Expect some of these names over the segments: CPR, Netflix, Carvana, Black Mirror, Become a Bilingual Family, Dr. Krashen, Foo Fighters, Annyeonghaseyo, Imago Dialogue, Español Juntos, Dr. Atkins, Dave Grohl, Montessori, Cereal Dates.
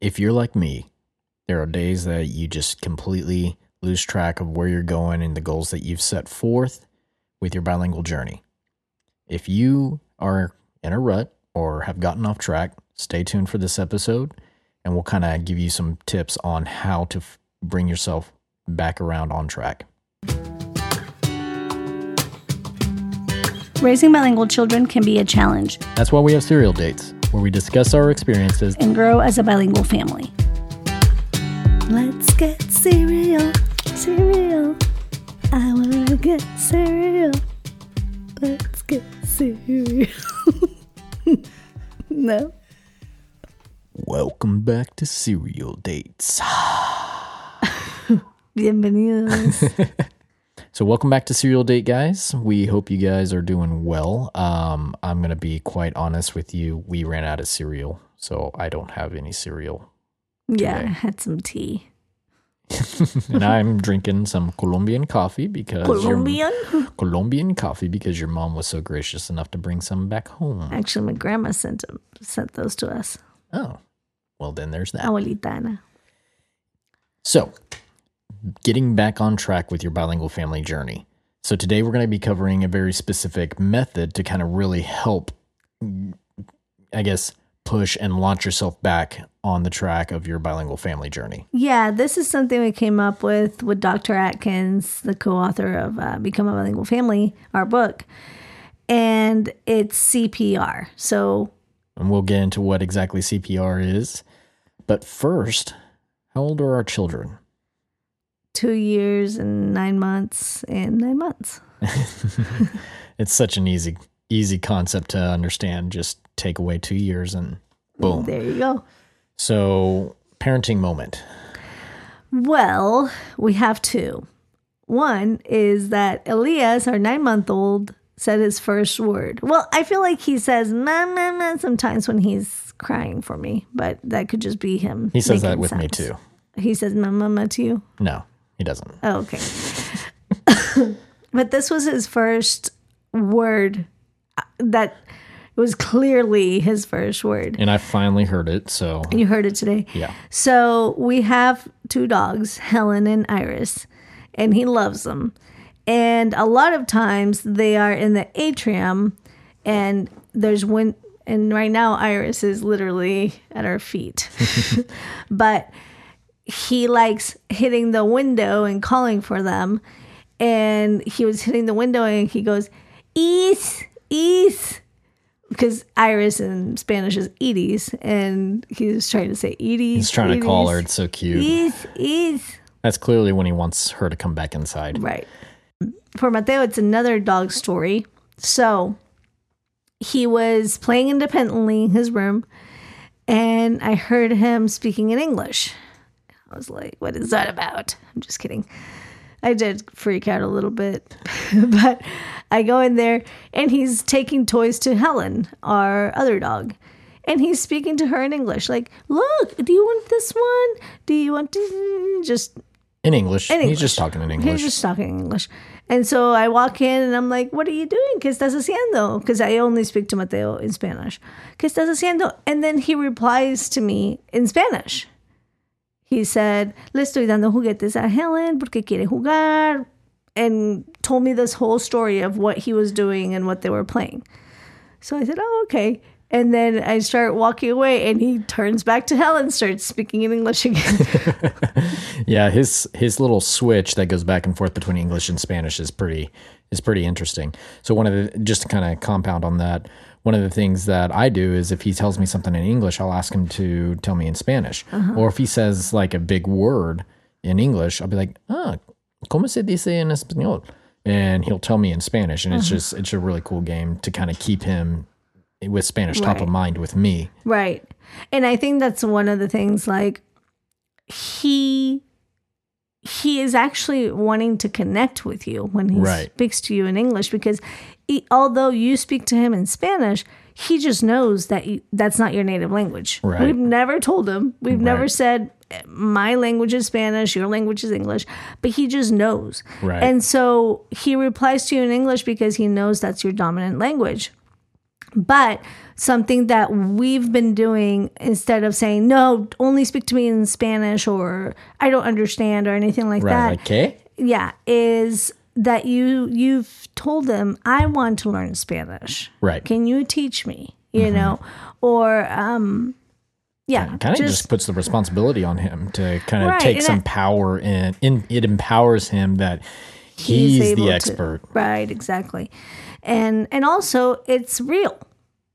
If you're like me, there are days that you just completely lose track of where you're going and the goals that you've set forth with your bilingual journey. If you are in a rut or have gotten off track, stay tuned for this episode and we'll kind of give you some tips on how to bring yourself back around on track. Raising bilingual children can be a challenge. That's why we have Cereal Dates, where we discuss our experiences and grow as a bilingual family. Let's get cereal, cereal. I want to get cereal. Let's get cereal. No. Welcome back to Cereal Dates. Bienvenidos. So welcome back to Cereal Date, guys. We hope you guys are doing well. I'm going to be quite honest with you. We ran out of cereal, so I don't have any cereal today. Yeah, I had some tea. And I'm drinking some Colombian coffee because your mom was so gracious enough to bring some back home. Actually, my grandma sent those to us. Oh, well then there's that. Abuelita Ana. So, getting back on track with your bilingual family journey. So today we're going to be covering a very specific method to kind of really help, I guess, push and launch yourself back on the track of your bilingual family journey. Yeah, this is something we came up with Dr. Atkins, the co-author of Become a Bilingual Family, our book, and it's CPR. So, and we'll get into what exactly CPR is. But first, how old are our children? 2 years and 9 months and 9 months. It's such an easy concept to understand. Just take away 2 years and boom. There you go. So, parenting moment. Well, we have two. One is that Elias, our 9-month-old, said his first word. Well, I feel like he says "mom, mom, mom" sometimes when he's crying for me, but that could just be him. He says that with me too. He says mama to you? No, he doesn't. Oh, okay. But this was his first word that was clearly his first word. And I finally heard it, so. You heard it today? Yeah. So we have two dogs, Helen and Iris, and he loves them. And a lot of times they are in the atrium and there's wind. And right now Iris is literally at our feet. But he likes hitting the window and calling for them. And he was hitting the window and he goes, "Ease, ease." Because Iris in Spanish is Edis. And he was trying to say Edis. He's trying to call her. It's so cute. Ease, ease. That's clearly when he wants her to come back inside. Right. For Mateo, it's another dog story. So he was playing independently in his room. And I heard him speaking in English. I was like, what is that about? I'm just kidding. I did freak out a little bit. But I go in there and he's taking toys to Helen, our other dog. And he's speaking to her in English. Like, look, do you want this one? Do you want this? Just in English. He's just talking in English. And so I walk in and I'm like, what are you doing? ¿Qué estás haciendo? Because I only speak to Mateo in Spanish. ¿Qué estás haciendo? And then he replies to me in Spanish. He said, "Le estoy dando juguetes a Helen porque quiere jugar," and told me this whole story of what he was doing and what they were playing. So I said, "Oh, okay." And then I start walking away, and he turns back to Helen, starts speaking in English again. Yeah, his little switch that goes back and forth between English and Spanish is pretty interesting. So just to kind of compound on that, one of the things that I do is if he tells me something in English, I'll ask him to tell me in Spanish. Uh-huh. Or if he says like a big word in English, I'll be like, ¿cómo se dice en español? And he'll tell me in Spanish. And uh-huh. it's a really cool game to kind of keep him with Spanish top of mind with me. Right. And I think that's one of the things, like he is actually wanting to connect with you when he speaks to you in English, because although you speak to him in Spanish, he just knows that that's not your native language. Right. We've never told him. We've never said, my language is Spanish, your language is English, but he just knows. Right. And so he replies to you in English because he knows that's your dominant language. But something that we've been doing instead of saying, no, only speak to me in Spanish or I don't understand or anything like that. Right, okay. Yeah, is that you've told them, I want to learn Spanish. Right. Can you teach me? You mm-hmm. know, or... Yeah, kind of just puts the responsibility on him to kind of right, take some power in. It empowers him that he's the expert. Right, exactly. And also it's real.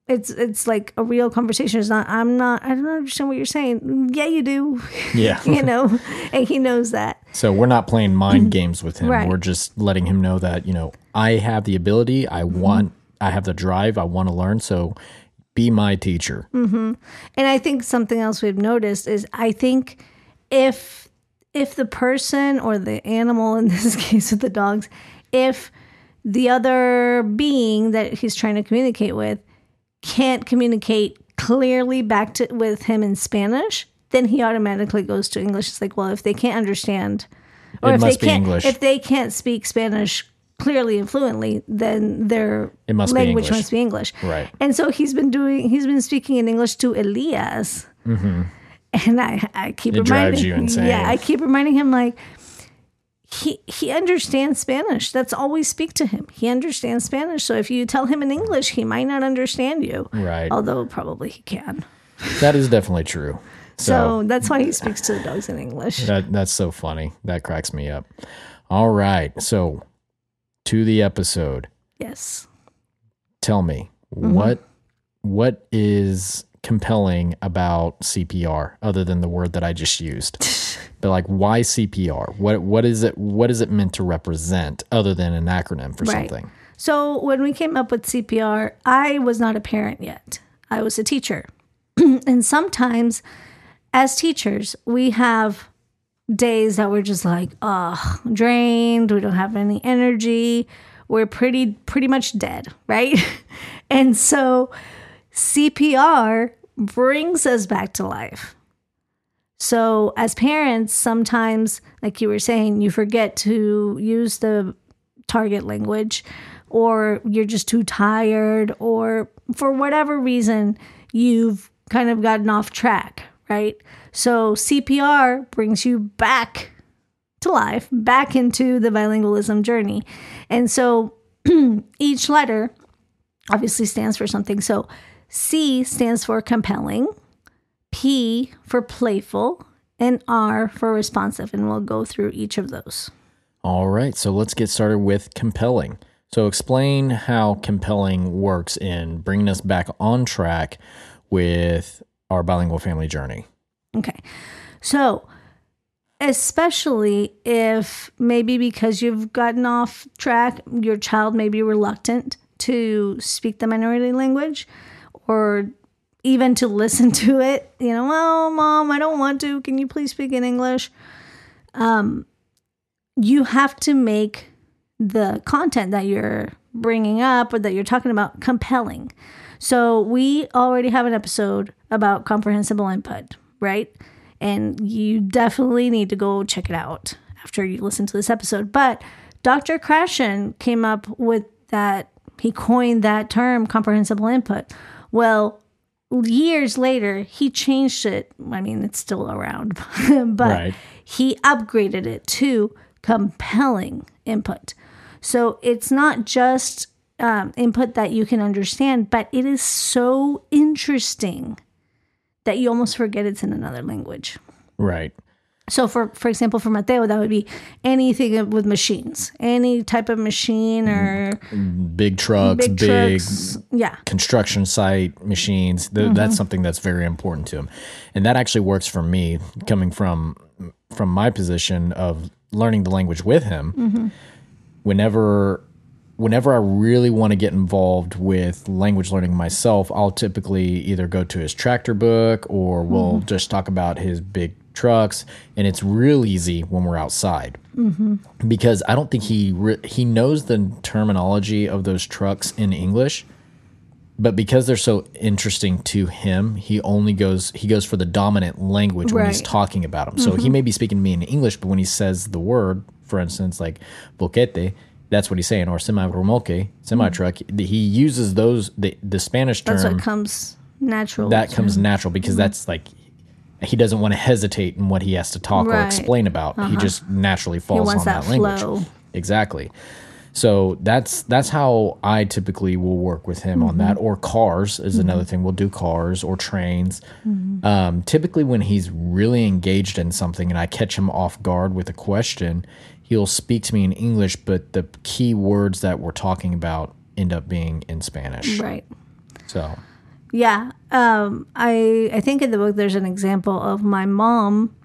It's like a real conversation. It's not, I don't understand what you're saying. Yeah, you do. Yeah. You know, and he knows that. So we're not playing mind games with him. Right. We're just letting him know that, you know, I have the ability. I have the drive. I want to learn. So be my teacher. Mm-hmm. And I think something else we've noticed is I think if the person or the animal, in this case with the dogs, if the other being that he's trying to communicate with can't communicate clearly back to with him in Spanish, then he automatically goes to English. It's like, well, if they can't understand or if they can't speak Spanish clearly and fluently, then their language must be English. Right. And so he's been speaking in English to Elias. Mm-hmm. And I keep drives you insane. Yeah, I keep reminding him, like, he understands Spanish. That's all we speak to him. He understands Spanish. So if you tell him in English, he might not understand you. Right. Although probably he can. That is definitely true. So that's why he speaks to the dogs in English. That's so funny. That cracks me up. All right. So... to the episode. Yes. Tell me, mm-hmm. what is compelling about CPR other than the word that I just used? But like, why CPR? What is it meant to represent other than an acronym for right. something? So when we came up with CPR, I was not a parent yet. I was a teacher. And sometimes as teachers, we have days that we're just like, oh, drained, we don't have any energy, we're pretty much dead, right? And so CPR brings us back to life. So as parents, sometimes, like you were saying, you forget to use the target language, or you're just too tired, or for whatever reason, you've kind of gotten off track, right? So CPR brings you back to life, back into the bilingualism journey. And so each letter obviously stands for something. So C stands for compelling, P for playful, and R for responsive. And we'll go through each of those. All right. So let's get started with compelling. So explain how compelling works in bringing us back on track with our bilingual family journey. Okay. So especially if maybe because you've gotten off track, your child may be reluctant to speak the minority language or even to listen to it. You know, well, Mom, I don't want to. Can you please speak in English? You have to make the content that you're bringing up or that you're talking about compelling. So we already have an episode about comprehensible input, right? And you definitely need to go check it out after you listen to this episode. But Dr. Krashen came up with that. He coined that term, comprehensible input. Well, years later, he changed it. I mean, it's still around, but right. he upgraded it to compelling input. So it's not just input that you can understand, but it is so interesting that you almost forget it's in another language. Right. So for example, for Mateo, that would be anything with machines, any type of machine or... Big trucks. Yeah. Construction site machines. That's something that's very important to him. And that actually works for me, coming from my position of learning the language with him. Mm-hmm. Whenever I really want to get involved with language learning myself, I'll typically either go to his tractor book or we'll just talk about his big trucks. And it's real easy when we're outside because I don't think he knows the terminology of those trucks in English, but because they're so interesting to him, he goes for the dominant language when he's talking about them. So he may be speaking to me in English, but when he says the word, for instance, like boquete, That's what he's saying. Or semi-remolque, semi-truck. He uses those, the Spanish term. That's what comes natural. That comes natural because that's like, he doesn't want to hesitate in what he has to talk or explain about. He just naturally falls on that language. Flow. Exactly. So that's how I typically will work with him on that. Or cars is another thing. We'll do cars or trains. Typically when he's really engaged in something and I catch him off guard with a question, he'll speak to me in English, but the key words that we're talking about end up being in Spanish. Right. So. Yeah. I think in the book there's an example of my mom.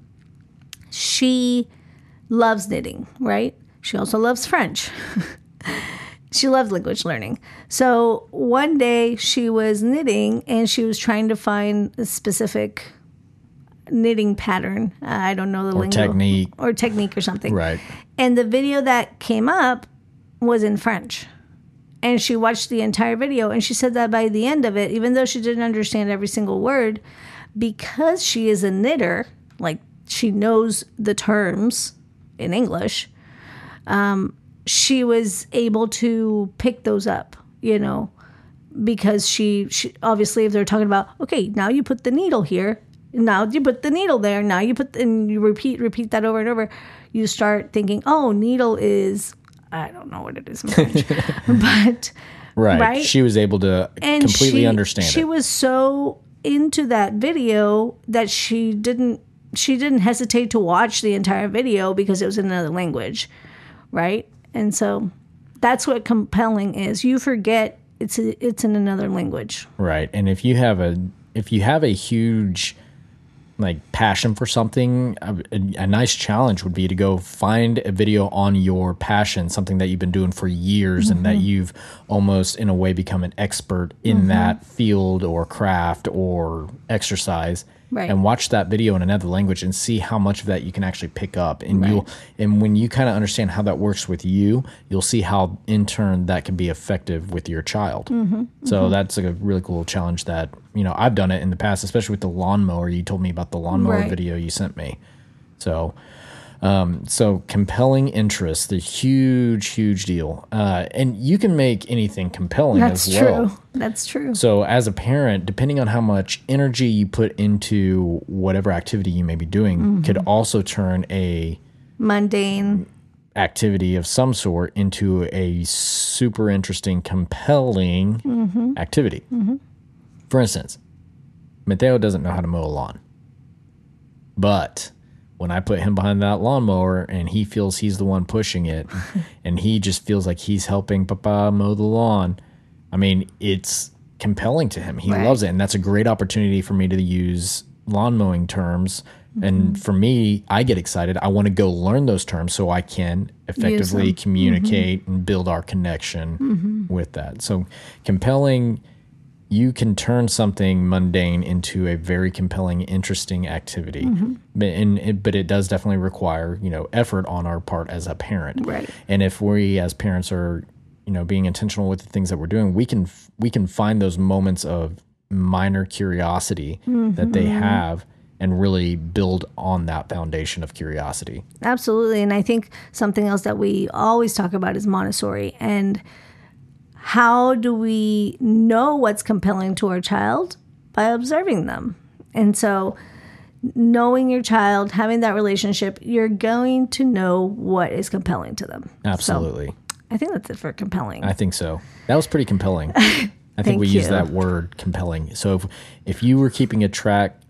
She loves knitting, right? She also loves French. She loves language learning. So one day she was knitting and she was trying to find a specific knitting pattern. I don't know the lingo. Or technique or something. Right. And the video that came up was in French. And she watched the entire video. And she said that by the end of it, even though she didn't understand every single word, because she is a knitter, like she knows the terms in English, she was able to pick those up, you know, because she obviously, if they're talking about, okay, now you put the needle here, now you put the needle there, now you put, and you repeat that over and over, you start thinking, oh, needle is, I don't know what it is in French, but right. She was able to completely understand it. She was so into that video that she didn't hesitate to watch the entire video because it was in another language. Right? And so that's what compelling is. You forget it's in another language. Right. And if you have a huge like passion for something, a nice challenge would be to go find a video on your passion, something that you've been doing for years and that you've almost in a way become an expert in that field or craft or exercise. Right. And watch that video in another language and see how much of that you can actually pick up. And and when you kind of understand how that works with you, you'll see how in turn that can be effective with your child. So that's like a really cool challenge that, you know, I've done it in the past, especially with the lawnmower. You told me about the lawnmower video you sent me. So, so compelling interest, the huge deal. And you can make anything compelling as well. That's true. So as a parent, depending on how much energy you put into whatever activity you may be doing, could also turn a mundane activity of some sort into a super interesting, compelling activity. For instance, Mateo doesn't know how to mow a lawn, but when I put him behind that lawnmower and he feels he's the one pushing it and he just feels like he's helping Papa mow the lawn, I mean, it's compelling to him. He loves it. And that's a great opportunity for me to use lawn mowing terms. And for me, I get excited. I want to go learn those terms so I can effectively communicate and build our connection with that. So compelling, you can turn something mundane into a very compelling, interesting activity. But it does definitely require, you know, effort on our part as a parent. Right. And if we as parents are, you know, being intentional with the things that we're doing, we can find those moments of minor curiosity that they have and really build on that foundation of curiosity. Absolutely. And I think something else that we always talk about is Montessori, and how do we know what's compelling to our child? By observing them. And so knowing your child, having that relationship, you're going to know what is compelling to them. Absolutely. So I think that's it for compelling. I think so. That was pretty compelling. I think we use that word compelling. So if you were keeping a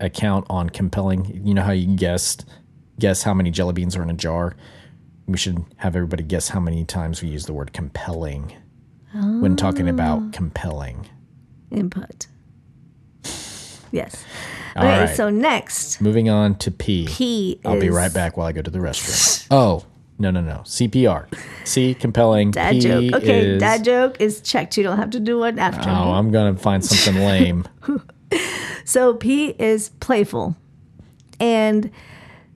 count on compelling, you know how you guess how many jelly beans are in a jar? We should have everybody guess how many times we use the word compelling when talking about compelling input. Yes. All right. So next, moving on to P. I'll be right back while I go to the restroom. Oh, no. CPR. C, compelling. Dad P joke. Okay, dad joke is checked. You don't have to do one after me. Oh, I'm going to find something lame. So P is playful. And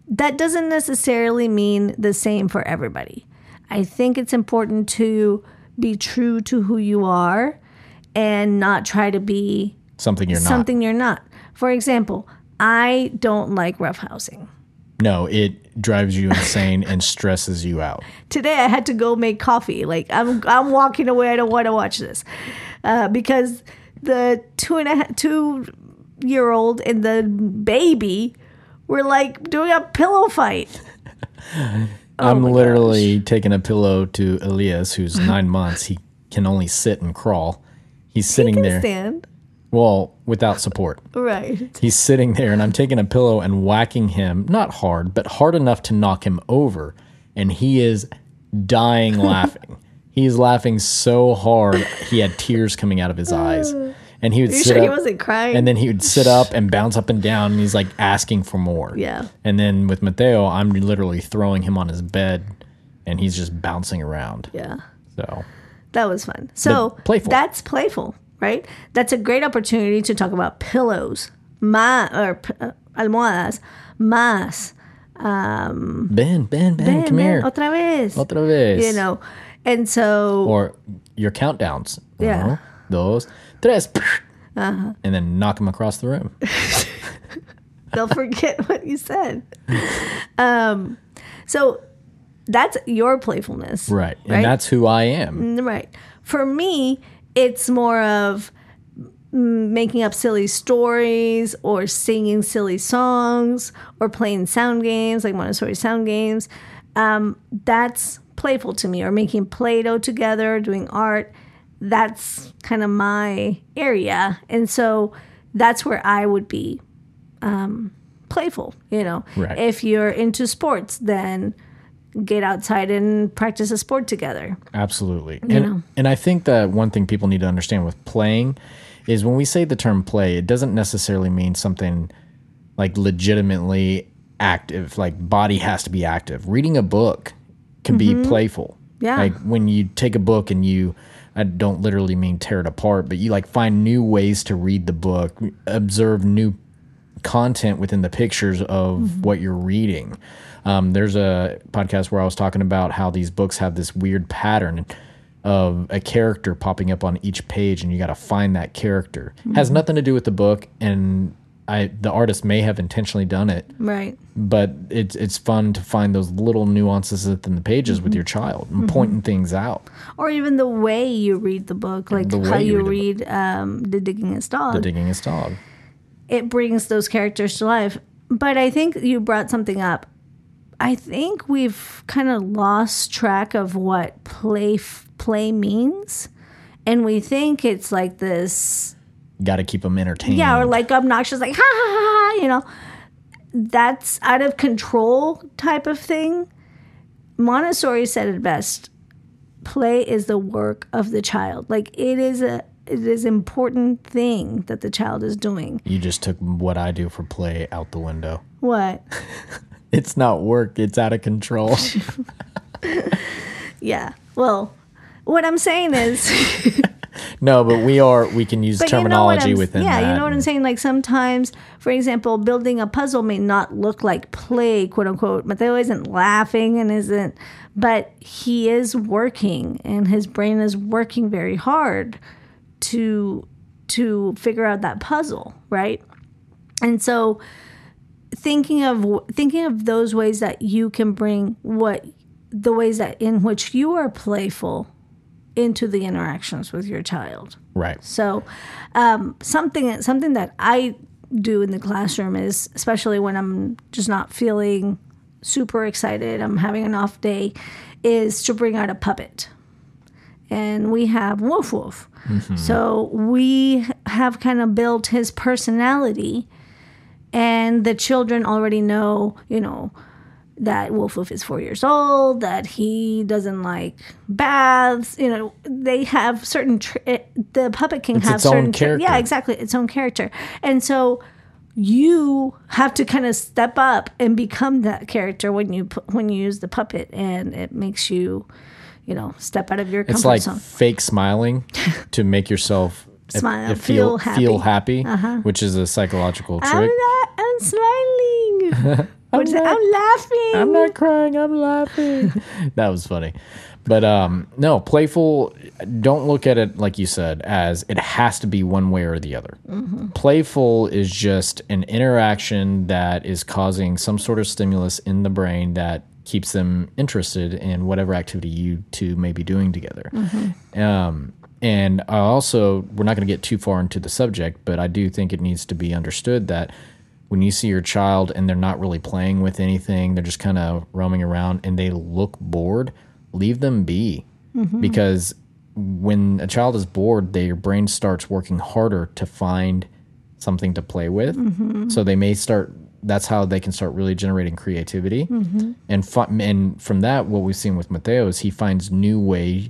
that doesn't necessarily mean the same for everybody. I think it's important to be true to who you are and not try to be something you're not. For example, I don't like roughhousing. No, it drives you insane and stresses you out. Today I had to go make coffee. Like I'm walking away. I don't want to watch this because the 2-year old and the baby were like doing a pillow fight. I'm literally taking a pillow to Elias, who's 9 months. He can only sit and crawl. He's sitting there. He can stand. Well, without support. Right. He's sitting there, and I'm taking a pillow and whacking him, not hard, but hard enough to knock him over, and he is dying laughing. He's laughing so hard, he had tears coming out of his eyes. And he would sit up, he wasn't crying? And then he would sit up and bounce up and down, and he's like asking for more. Yeah. And then with Mateo, I'm literally throwing him on his bed, and he's just bouncing around. Yeah. So. That was fun. So playful. That's playful. Right? That's a great opportunity to talk about pillows, almohadas, más. Ben, come here. Otra vez. Otra vez. You know, and so. Or your countdowns. Yeah. Uno, dos, tres. Uh-huh. And then knock them across the room. They'll forget what you said. So that's your playfulness. Right. And that's who I am. Right. For me, it's more of making up silly stories or singing silly songs or playing sound games, like Montessori sound games. That's playful to me. Or making Play-Doh together, doing art. That's kind of my area. And so that's where I would be playful, you know. Right. If you're into sports, then get outside and practice a sport together. Absolutely. And I think that one thing people need to understand with playing is when we say the term play, it doesn't necessarily mean something like legitimately active, like body has to be active. Reading a book can be playful. Yeah. Like when you take a book and you, I don't literally mean tear it apart, but you like find new ways to read the book, observe new content within the pictures of what you're reading. There's a podcast where I was talking about how these books have this weird pattern of a character popping up on each page, and you got to find that character. Has nothing to do with the book, and the artist may have intentionally done it. Right. But it's fun to find those little nuances within the pages with your child and pointing things out. Or even the way you read the book, like how you read The Diggingest Dog. The Diggingest Dog. It brings those characters to life. But I think you brought something up. I think we've kind of lost track of what play means. And we think it's like this. Got to keep them entertained. Yeah, or like obnoxious, like, ha, ha, ha, you know. That's out of control type of thing. Montessori said it best. Play is the work of the child. Like it is important thing that the child is doing. You just took what I do for play out the window. What? It's not work. It's out of control. Yeah. Well, what I'm saying is. No, but we can use terminology within that. Yeah, you know what I'm saying? Like sometimes, for example, building a puzzle may not look like play, quote unquote. Mateo isn't laughing and isn't, but he is working and his brain is working very hard to figure out that puzzle, right? And so thinking of those ways that you can bring the ways that in which you are playful into the interactions with your child. Right. So something that I do in the classroom is, especially when I'm just not feeling super excited, I'm having an off day, is to bring out a puppet. And we have Woof Woof. Mm-hmm. So we have kind of built his personality, and the children already know, you know, that Woof Woof is 4 years old, that he doesn't like baths. You know, they have certain, the puppet can have certain, yeah, exactly, its own character. And so you have to kind of step up and become that character when you use the puppet, and it makes you, you know, step out of your comfort zone. It's like fake smiling to make yourself smile, feel happy, which is a psychological trick. I'm smiling. I'm laughing. I'm not crying. I'm laughing. That was funny. But no, playful, don't look at it, like you said, as it has to be one way or the other. Mm-hmm. Playful is just an interaction that is causing some sort of stimulus in the brain that keeps them interested in whatever activity you two may be doing together. Mm-hmm. And I also, we're not going to get too far into the subject, but I do think it needs to be understood that when you see your child and they're not really playing with anything, they're just kind of roaming around and they look bored, leave them be. Mm-hmm. Because when a child is bored, their brain starts working harder to find something to play with. Mm-hmm. So they may start, that's how they can start really generating creativity. Mm-hmm. And from that, what we've seen with Mateo is he finds new ways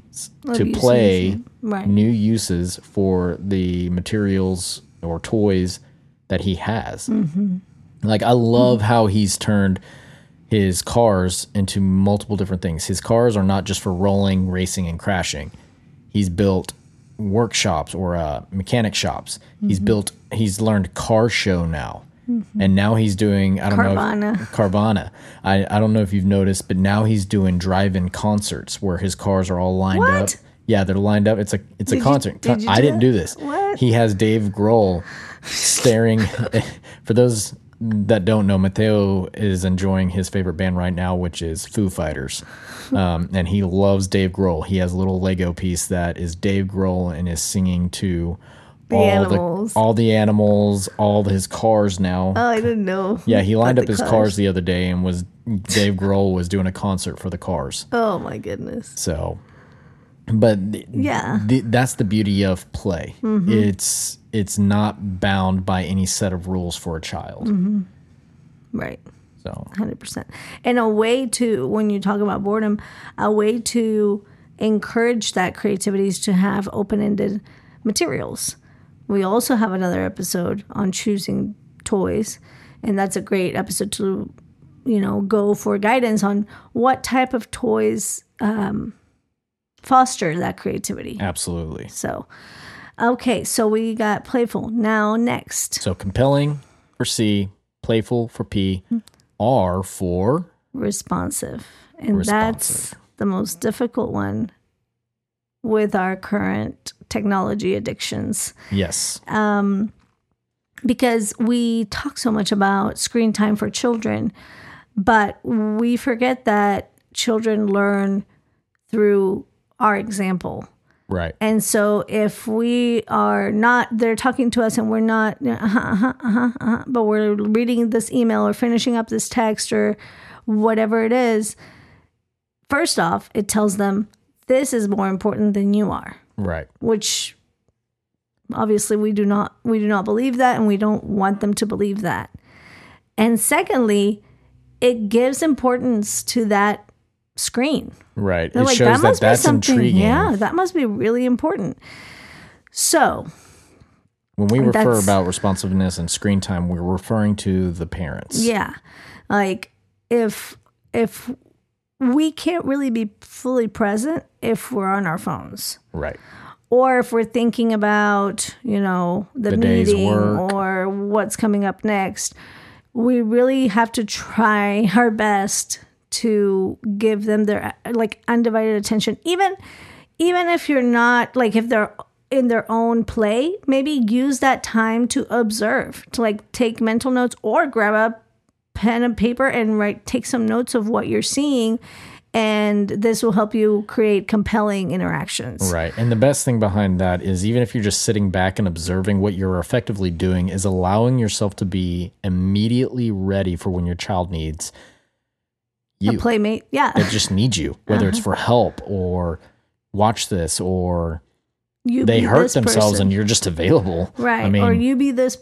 to play, right, new uses for the materials or toys that he has. Mm-hmm. Like, I love how he's turned his cars into multiple different things. His cars are not just for rolling, racing, and crashing. He's built workshops or mechanic shops. Mm-hmm. He's learned car show now. Mm-hmm. And now he's doing, Carvana. I don't know if you've noticed, but now he's doing drive-in concerts where his cars are all lined up. Yeah, they're lined up. It's a concert. I didn't do this. What? He has Dave Grohl staring. For those that don't know, Mateo is enjoying his favorite band right now, which is Foo Fighters. And he loves Dave Grohl. He has a little Lego piece that is Dave Grohl and is singing to all the animals, all his cars now. Oh, I didn't know. Yeah, he lined up his cars the other day and was Dave Grohl was doing a concert for the cars. Oh, my goodness. So... But that's the beauty of play. Mm-hmm. It's not bound by any set of rules for a child. Mm-hmm. Right. So 100%. And a way to, when you talk about boredom, a way to encourage that creativity is to have open-ended materials. We also have another episode on choosing toys, and that's a great episode to, go for guidance on what type of toys foster that creativity. Absolutely. So, okay, so we got playful. Now, next. So, compelling for C, playful for P, R for? Responsive. And that's the most difficult one with our current technology addictions. Yes. Because we talk so much about screen time for children, but we forget that children learn through our example. Right. And so if we are not, they're talking to us and we're not, but we're reading this email or finishing up this text or whatever it is, first off, it tells them this is more important than you are. Right. Which obviously we do not believe that, and we don't want them to believe that. And secondly, it gives importance to that screen. Right. They're it like, shows that must that's be something, intriguing. Yeah, that must be really important. So when we refer about responsiveness and screen time, we're referring to the parents. Yeah. Like if we can't really be fully present if we're on our phones. Right. Or if we're thinking about, the meeting or what's coming up next, we really have to try our best to give them their undivided attention, even if you're not, if they're in their own play, maybe use that time to observe, to take mental notes or grab a pen and paper and take some notes of what you're seeing, and this will help you create compelling interactions. Right. And the best thing behind that is, even if you're just sitting back and observing, what you're effectively doing is allowing yourself to be immediately ready for when your child needs a playmate, yeah. They just need you, whether it's for help or watch this, or they hurt themselves person. And you're just available, right? I mean, or you be Dave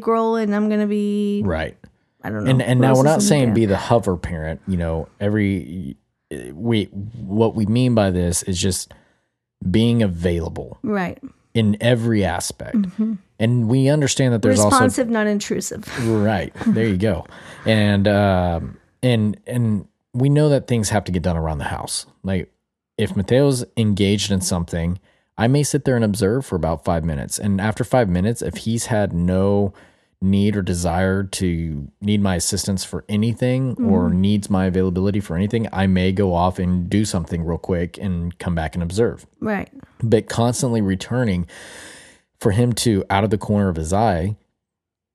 Grohl, and I'm gonna be right. I don't know. And now we're not saying be the hover parent. What we mean by this is just being available, right? In every aspect. Mm-hmm. And we understand that there's responsive, not intrusive. Right. There you go. And we know that things have to get done around the house. Like, if Mateo's engaged in something, I may sit there and observe for about 5 minutes. And after 5 minutes, if he's had no need or desire to need my assistance for anything or needs my availability for anything, I may go off and do something real quick and come back and observe. Right. But constantly returning for him to, out of the corner of his eye,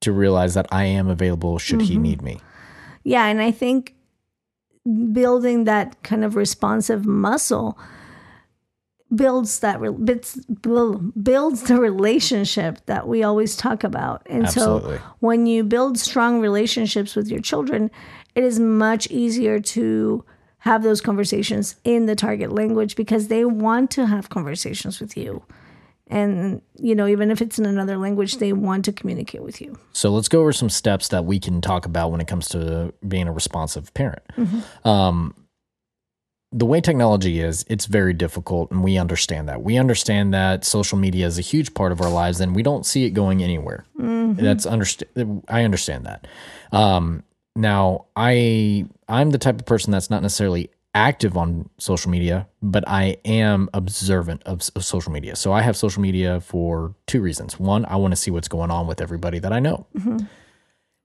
to realize that I am available should he need me. Yeah. And I think building that kind of responsive muscle builds that builds the relationship that we always talk about. And Absolutely. So when you build strong relationships with your children, it is much easier to have those conversations in the target language because they want to have conversations with you. And, you know, even if it's in another language, they want to communicate with you. So let's go over some steps that we can talk about when it comes to being a responsive parent. Mm-hmm. The way technology is, it's very difficult, and we understand that. We understand that social media is a huge part of our lives, and we don't see it going anywhere. Mm-hmm. I understand that. Now, I'm the type of person that's not necessarily active on social media, but I am observant of social media. So I have social media for two reasons. One, I want to see what's going on with everybody that I know. Mm-hmm.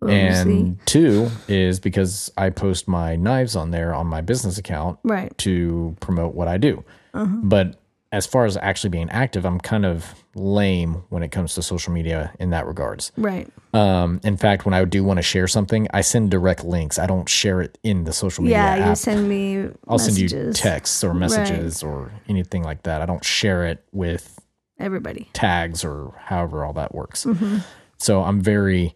And two is because I post my knives on there on my business account right. to promote what I do. Uh-huh. But as far as actually being active, I'm kind of lame when it comes to social media in that regards. Right. In fact, when I do want to share something, I send direct links. I don't share it in the social media app. Yeah, you send me messages. Send you texts or messages right. or anything like that. I don't share it with everybody. Tags or however all that works. Mm-hmm. So I'm very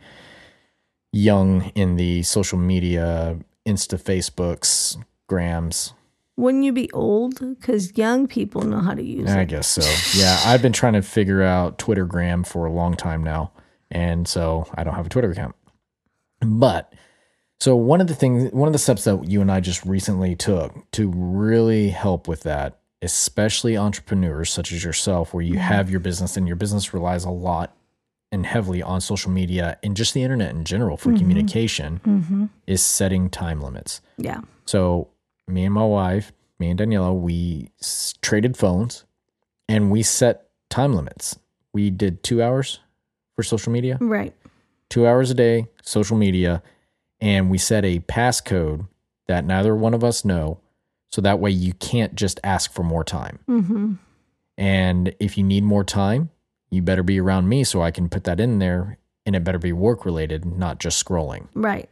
young in the social media, Insta, Facebooks, Grams. Wouldn't you be old? Because young people know how to use it. I guess so. Yeah, I've been trying to figure out Twitter Gram for a long time now, and so I don't have a Twitter account. But so one of the steps that you and I just recently took to really help with that, especially entrepreneurs such as yourself, where you have your business and your business relies a lot and heavily on social media and just the internet in general for communication is setting time limits. Yeah. So me and my wife, me and Daniela, we traded phones and we set time limits. We did 2 hours for social media. Right. 2 hours a day, social media. And we set a passcode that neither one of us know. So that way you can't just ask for more time. Mm-hmm. And if you need more time, you better be around me so I can put that in there, and it better be work related, not just scrolling. Right.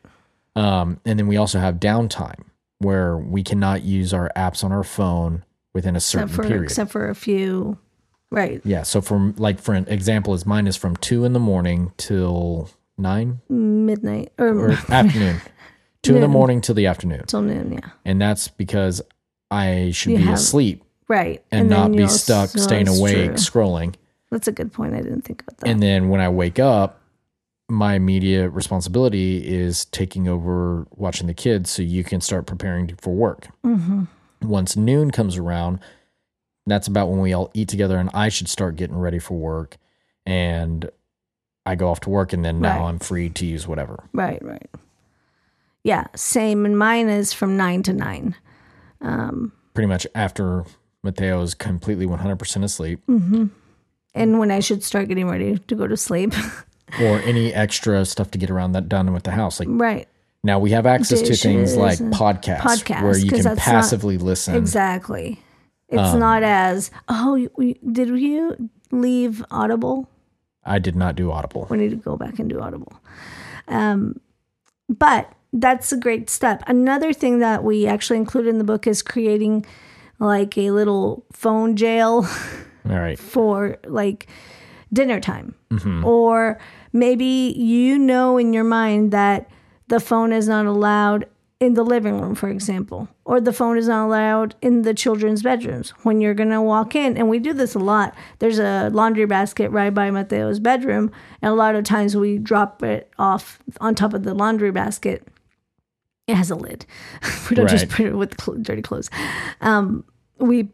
And then we also have downtime where we cannot use our apps on our phone within a certain period. Except for a few. Right. Yeah. So for an example is mine is from 2 a.m. till 9 midnight or afternoon, 2 a.m. till the afternoon. Till noon. Yeah. And that's because I should be asleep. Right. And not be stuck staying awake scrolling. That's a good point. I didn't think about that. And then when I wake up, my immediate responsibility is taking over watching the kids so you can start preparing for work. Mm-hmm. Once noon comes around, that's about when we all eat together and I should start getting ready for work. And I go off to work and then now I'm free to use whatever. Right, right. Yeah, same. And mine is from 9 to 9. Pretty much after Mateo is completely 100% asleep. Mm-hmm. And when I should start getting ready to go to sleep. Or any extra stuff to get around that done with the house. Like right. Now we have access to things like podcasts where you can passively listen. Exactly. It's not as, did you leave Audible? I did not do Audible. We need to go back and do Audible. But that's a great step. Another thing that we actually include in the book is creating like a little phone jail. All right. For like dinner time. Mm-hmm. Or maybe you know in your mind that the phone is not allowed in the living room, for example, or the phone is not allowed in the children's bedrooms when you're going to walk in. And we do this a lot. There's a laundry basket right by Mateo's bedroom. And a lot of times we drop it off on top of the laundry basket. It has a lid. We don't just put it with dirty clothes. We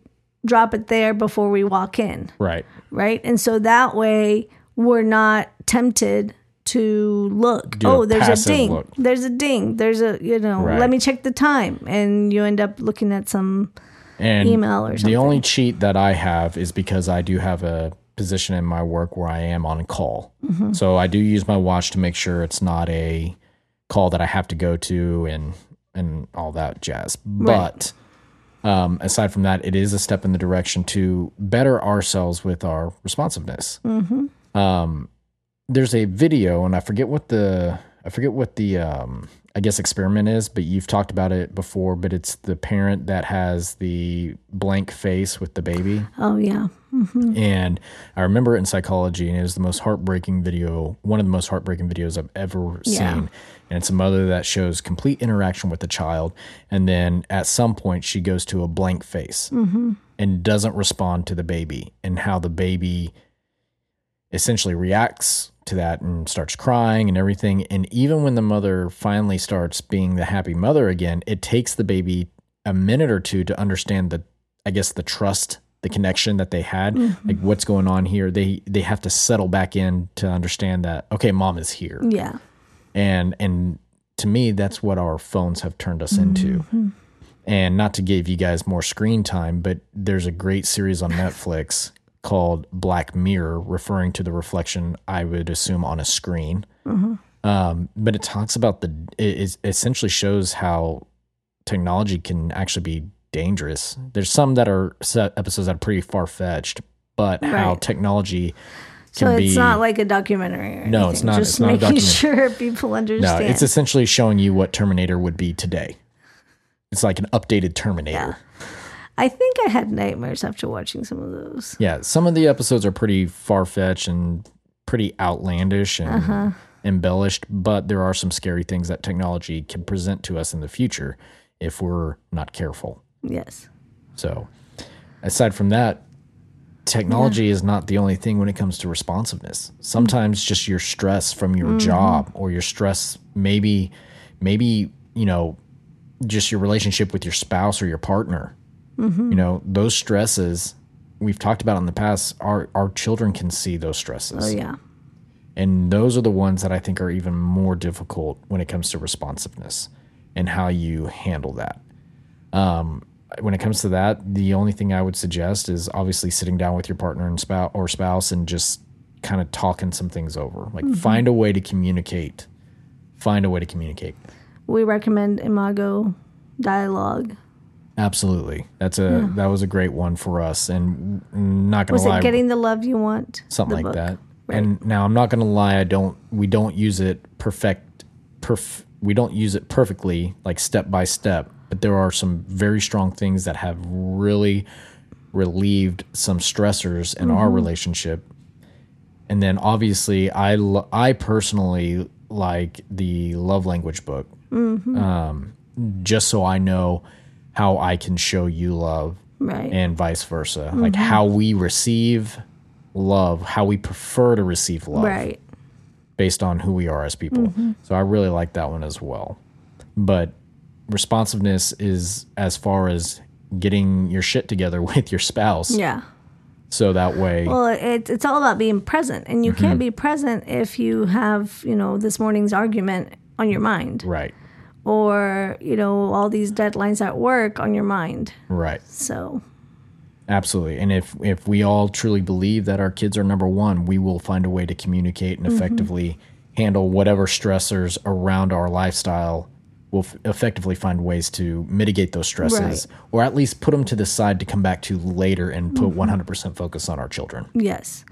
drop it there before we walk in. Right. Right. And so that way we're not tempted to look. There's a ding. There's a ding. There's a, let me check the time. And you end up looking at some email or something. The only cheat that I have is because I do have a position in my work where I am on call. Mm-hmm. So I do use my watch to make sure it's not a call that I have to go to and all that jazz. But right. Aside from that, it is a step in the direction to better ourselves with our responsiveness. Mm-hmm. There's a video, and I forget what the I guess experiment is, but you've talked about it before, but it's the parent that has the blank face with the baby. Oh yeah. Mm-hmm. And I remember it in psychology, and it was the most heartbreaking video, one of the most heartbreaking videos I've ever seen. And it's a mother that shows complete interaction with the child. And then at some point she goes to a blank face mm-hmm. and doesn't respond to the baby, and how the baby essentially reacts to that and starts crying and everything. And even when the mother finally starts being the happy mother again, it takes the baby a minute or two to understand the, I guess, the trust, the connection that they had, mm-hmm. like what's going on here. They have to settle back in to understand that, okay, mom is here. Yeah. And to me, that's what our phones have turned us into. Mm-hmm. And not to give you guys more screen time, but there's a great series on Netflix called Black Mirror, referring to the reflection, I would assume, on a screen. Mm-hmm. But it talks about it essentially shows how technology can actually be dangerous. There's some episodes that are pretty far-fetched, but right. how technology can be. So it's not like a documentary or anything. No, it's not. Just it's not a documentary. Just making sure people understand. No, it's essentially showing you what Terminator would be today. It's like an updated Terminator. Yeah. I think I had nightmares after watching some of those. Yeah, some of the episodes are pretty far-fetched and pretty outlandish and uh-huh. embellished, but there are some scary things that technology can present to us in the future if we're not careful. Yes. So, aside from that, technology yeah. is not the only thing when it comes to responsiveness. Sometimes mm-hmm. just your stress from your mm-hmm. job, or your stress maybe, you know, just your relationship with your spouse or your partner. Mm-hmm. You know, those stresses we've talked about in the past, our children can see those stresses. Oh, yeah. And those are the ones that I think are even more difficult when it comes to responsiveness and how you handle that. When it comes to that, the only thing I would suggest is obviously sitting down with your partner and spouse and just kind of talking some things over. Like mm-hmm. Find a way to communicate. We recommend Imago Dialogue. Absolutely. That was a great one for us, and not going to lie. Was it Getting the Love You Want? Something like that. Right. And now I'm not going to lie, we don't use it perfectly, like step by step, but there are some very strong things that have really relieved some stressors in mm-hmm. our relationship. And then obviously I personally like the love language book. Mm-hmm. Just so I know how I can show you love, right. and vice versa. Mm-hmm. Like how we receive love, how we prefer to receive love, right. based on who we are as people. Mm-hmm. So I really like that one as well. But responsiveness is as far as getting your shit together with your spouse. Yeah. So that way. Well, it's all about being present, and you mm-hmm. can't be present if you have, you know, this morning's argument on your mind. Right. Or, you know, all these deadlines at work on your mind. Right. So. Absolutely. And if we all truly believe that our kids are number one, we will find a way to communicate and mm-hmm. effectively handle whatever stressors around our lifestyle. We'll effectively find ways to mitigate those stresses, right. or at least put them to the side to come back to later and put mm-hmm. 100% focus on our children. Yes.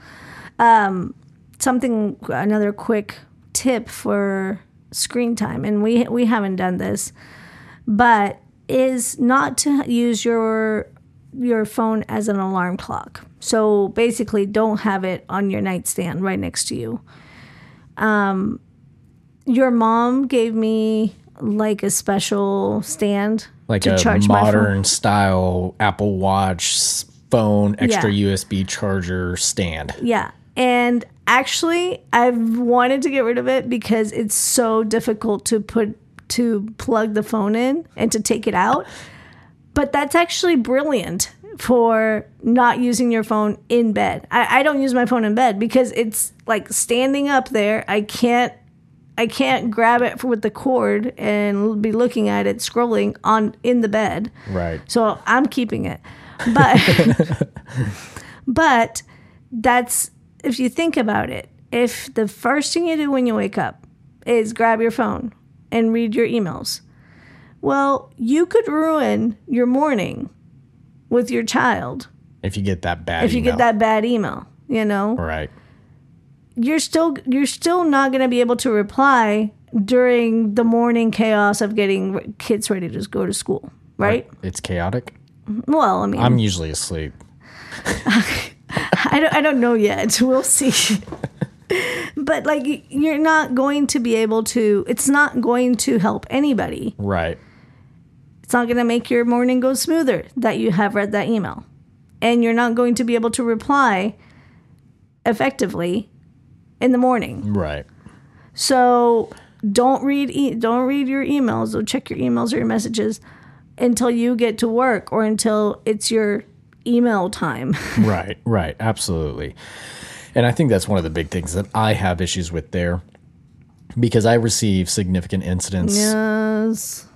Another quick tip for screen time, and we haven't done this, but is not to use your phone as an alarm clock. So basically don't have it on your nightstand right next to you. Your mom gave me like a special stand, like to charge my phone. Like a modern style Apple Watch phone, extra yeah. USB charger stand. Yeah. And actually, I've wanted to get rid of it because it's so difficult to plug the phone in and to take it out. But that's actually brilliant for not using your phone in bed. I don't use my phone in bed because it's like standing up there. I can't grab it with the cord and be looking at it scrolling in the bed. Right. So I'm keeping it. But that's, if you think about it, if the first thing you do when you wake up is grab your phone and read your emails, well, you could ruin your morning with your child. If you get that bad email. If you get that bad email, you know? Right. You're still not going to be able to reply during the morning chaos of getting kids ready to go to school, right? It's chaotic? Well, I mean... I'm usually asleep. I don't know yet. We'll see. But, like, you're not going to be able to... It's not going to help anybody. Right. It's not going to make your morning go smoother that you have read that email. And you're not going to be able to reply effectively in the morning. Right. So don't read your emails or check your emails or your messages until you get to work or until it's your email time. Right. Absolutely. And I think that's one of the big things that I have issues with there, because I receive significant incidents. Yes.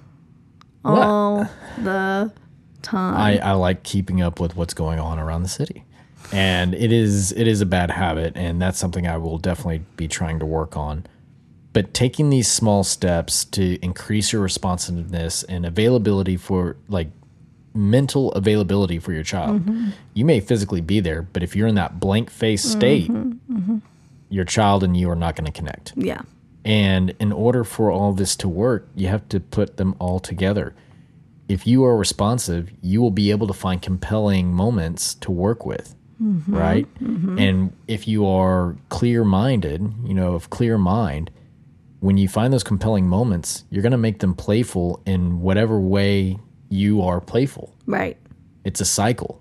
All the time. I like keeping up with what's going on around the city. And it is a bad habit, and that's something I will definitely be trying to work on. But taking these small steps to increase your responsiveness and availability for, like, mental availability for your child. Mm-hmm. You may physically be there, but if you're in that blank face state, your child and you are not going to connect. Yeah. And in order for all this to work, you have to put them all together. If you are responsive, you will be able to find compelling moments to work with. Mm-hmm. Right. Mm-hmm. And if you are clear minded, when you find those compelling moments, you're going to make them playful in whatever way you are playful. Right. It's a cycle.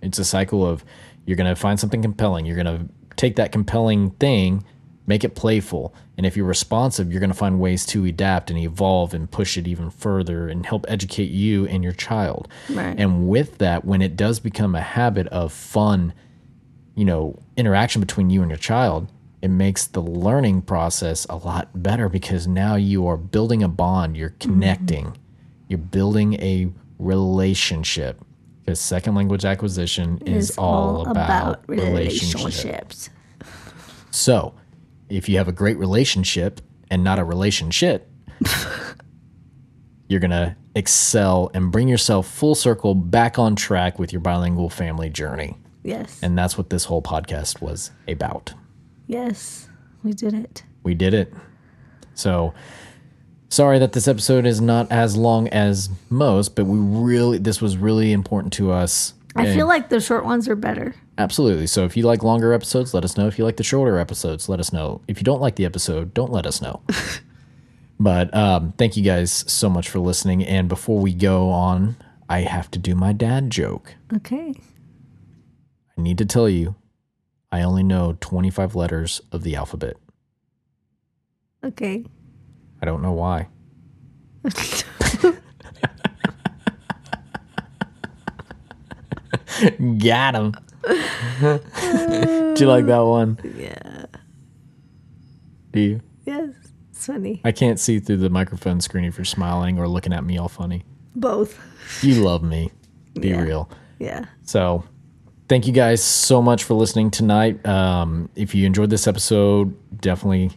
It's a cycle of, you're going to find something compelling. You're going to take that compelling thing, make it playful. And if you're responsive, you're going to find ways to adapt and evolve and push it even further and help educate you and your child. Right. And with that, when it does become a habit of fun, interaction between you and your child, it makes the learning process a lot better, because now you are building a bond. You're connecting. Mm-hmm. You're building a relationship, because second language acquisition is all about relationships. So if you have a great relationship and not a relationship, you're going to excel and bring yourself full circle back on track with your bilingual family journey. Yes. And that's what this whole podcast was about. Yes, we did it. We did it. So sorry that this episode is not as long as most, but this was really important to us. I feel like the short ones are better. Absolutely. So if you like longer episodes, let us know. If you like the shorter episodes, let us know. If you don't like the episode, don't let us know. But thank you guys so much for listening. And before we go on, I have to do my dad joke. Okay. I need to tell you, I only know 25 letters of the alphabet. Okay. I don't know why. Got him. Do you like that one? Yeah. Do you? Yes. It's funny. I can't see through the microphone screen if you're smiling or looking at me all funny. Both. You love me. Be real. Yeah. So thank you guys so much for listening tonight. If you enjoyed this episode, definitely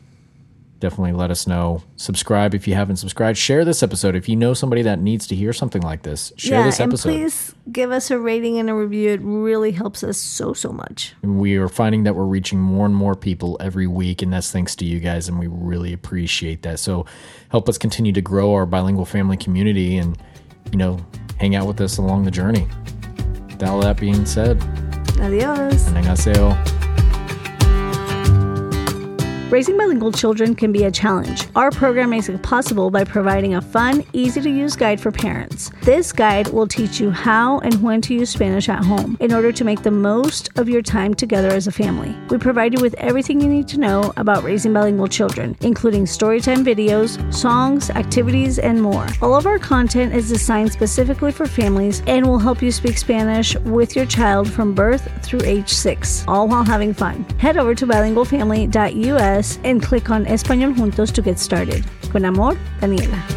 let us know. Subscribe if you haven't subscribed. Share this episode if you know somebody that needs to hear something like this. Share this episode. And please give us a rating and a review. It really helps us so much. And we are finding that we're reaching more and more people every week, and that's thanks to you guys, and we really appreciate that. So help us continue to grow our bilingual family community and, hang out with us along the journey. With all that being said, adios. Annyeonghaseyo. Raising bilingual children can be a challenge. Our program makes it possible by providing a fun, easy-to-use guide for parents. This guide will teach you how and when to use Spanish at home in order to make the most of your time together as a family. We provide you with everything you need to know about raising bilingual children, including storytime videos, songs, activities, and more. All of our content is designed specifically for families and will help you speak Spanish with your child from birth through age 6, all while having fun. Head over to bilingualfamily.us and click on Español Juntos to get started. Con amor, Daniela.